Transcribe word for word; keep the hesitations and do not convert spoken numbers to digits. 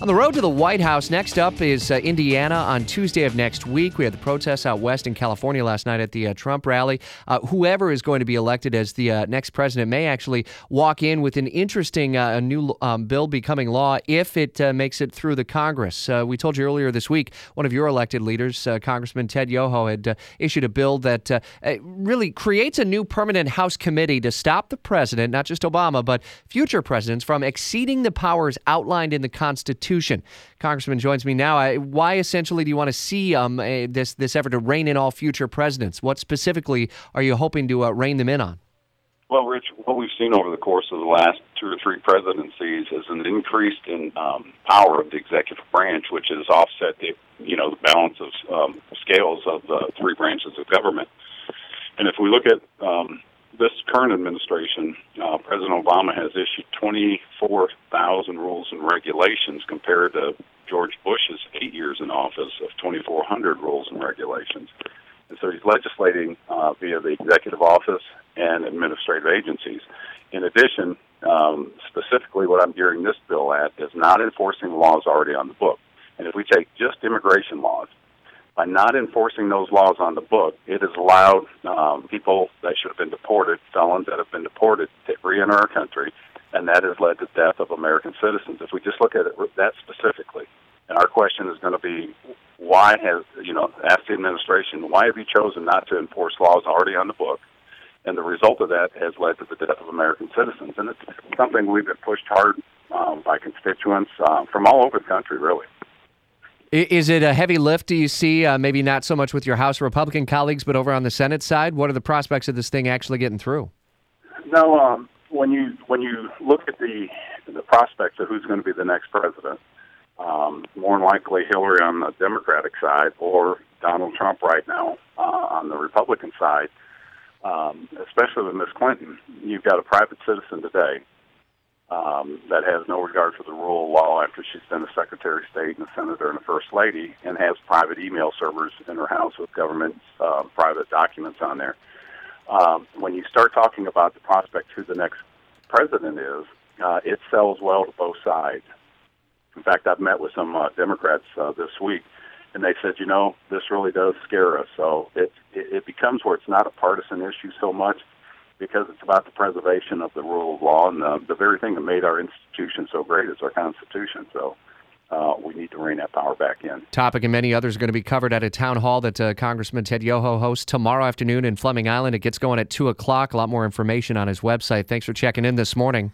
On the road to the White House, next up is uh, Indiana on Tuesday of next week. We had the protests out west in California last night at the uh, Trump rally. Uh, whoever is going to be elected as the uh, next president may actually walk in with an interesting uh, new um, bill becoming law if it uh, makes it through the Congress. Uh, we told you earlier this week, one of your elected leaders, uh, Congressman Ted Yoho, had uh, issued a bill that uh, really creates a new permanent House committee to stop the president, not just Obama, but future presidents from exceeding the powers outlined in the Constitution. Congressman joins me now. I, why essentially do you want to see um, a, this, this effort to rein in all future presidents? What specifically are you hoping to uh, rein them in on? Well, Rich, what we've seen over the course of the last two or three presidencies is an increase in um, power of the executive branch, which has offset the, you know, the balance of um, scales of the three branches of government. And if we look at um, this current administration, uh, President Obama has issued twenty-four thousand rules and regulations compared to George Bush's eight years in office of twenty-four hundred rules and regulations. And so he's legislating uh, via the executive office and administrative agencies. In addition, um, specifically what I'm gearing this bill at is not enforcing laws already on the book. And if we take just immigration laws, by not enforcing those laws on the book, it has allowed um, people that should have been deported, felons that have been deported, to reenter our country, and that has led to death of American citizens. If we just look at it that specifically, and our question is going to be, why has, you know, ask the administration, why have you chosen not to enforce laws already on the book? And the result of that has led to the death of American citizens. And it's something we've been pushed hard um, by constituents um, from all over the country, really. Is it a heavy lift, do you see, uh, maybe not so much with your House Republican colleagues, but over on the Senate side? What are the prospects of this thing actually getting through? No, um, when you when you look at the, the prospects of who's going to be the next president, um, more than likely Hillary on the Democratic side or Donald Trump right now uh, on the Republican side, Um, especially with Miz Clinton, you've got a private citizen today um, that has no regard for the rule of law after she's been a Secretary of State and a Senator and a First Lady and has private email servers in her house with government uh, private documents on there. Um, when you start talking about the prospect who the next president is, uh, it sells well to both sides. In fact, I've met with some uh, Democrats uh, this week, and they said, you know, this really does scare us. So it, it becomes where it's not a partisan issue so much because it's about the preservation of the rule of law and the, the very thing that made our institution so great is our Constitution. So uh, we need to rein that power back in. Topic and many others are going to be covered at a town hall that uh, Congressman Ted Yoho hosts tomorrow afternoon in Fleming Island. It gets going at two o'clock. A lot more information on his website. Thanks for checking in this morning.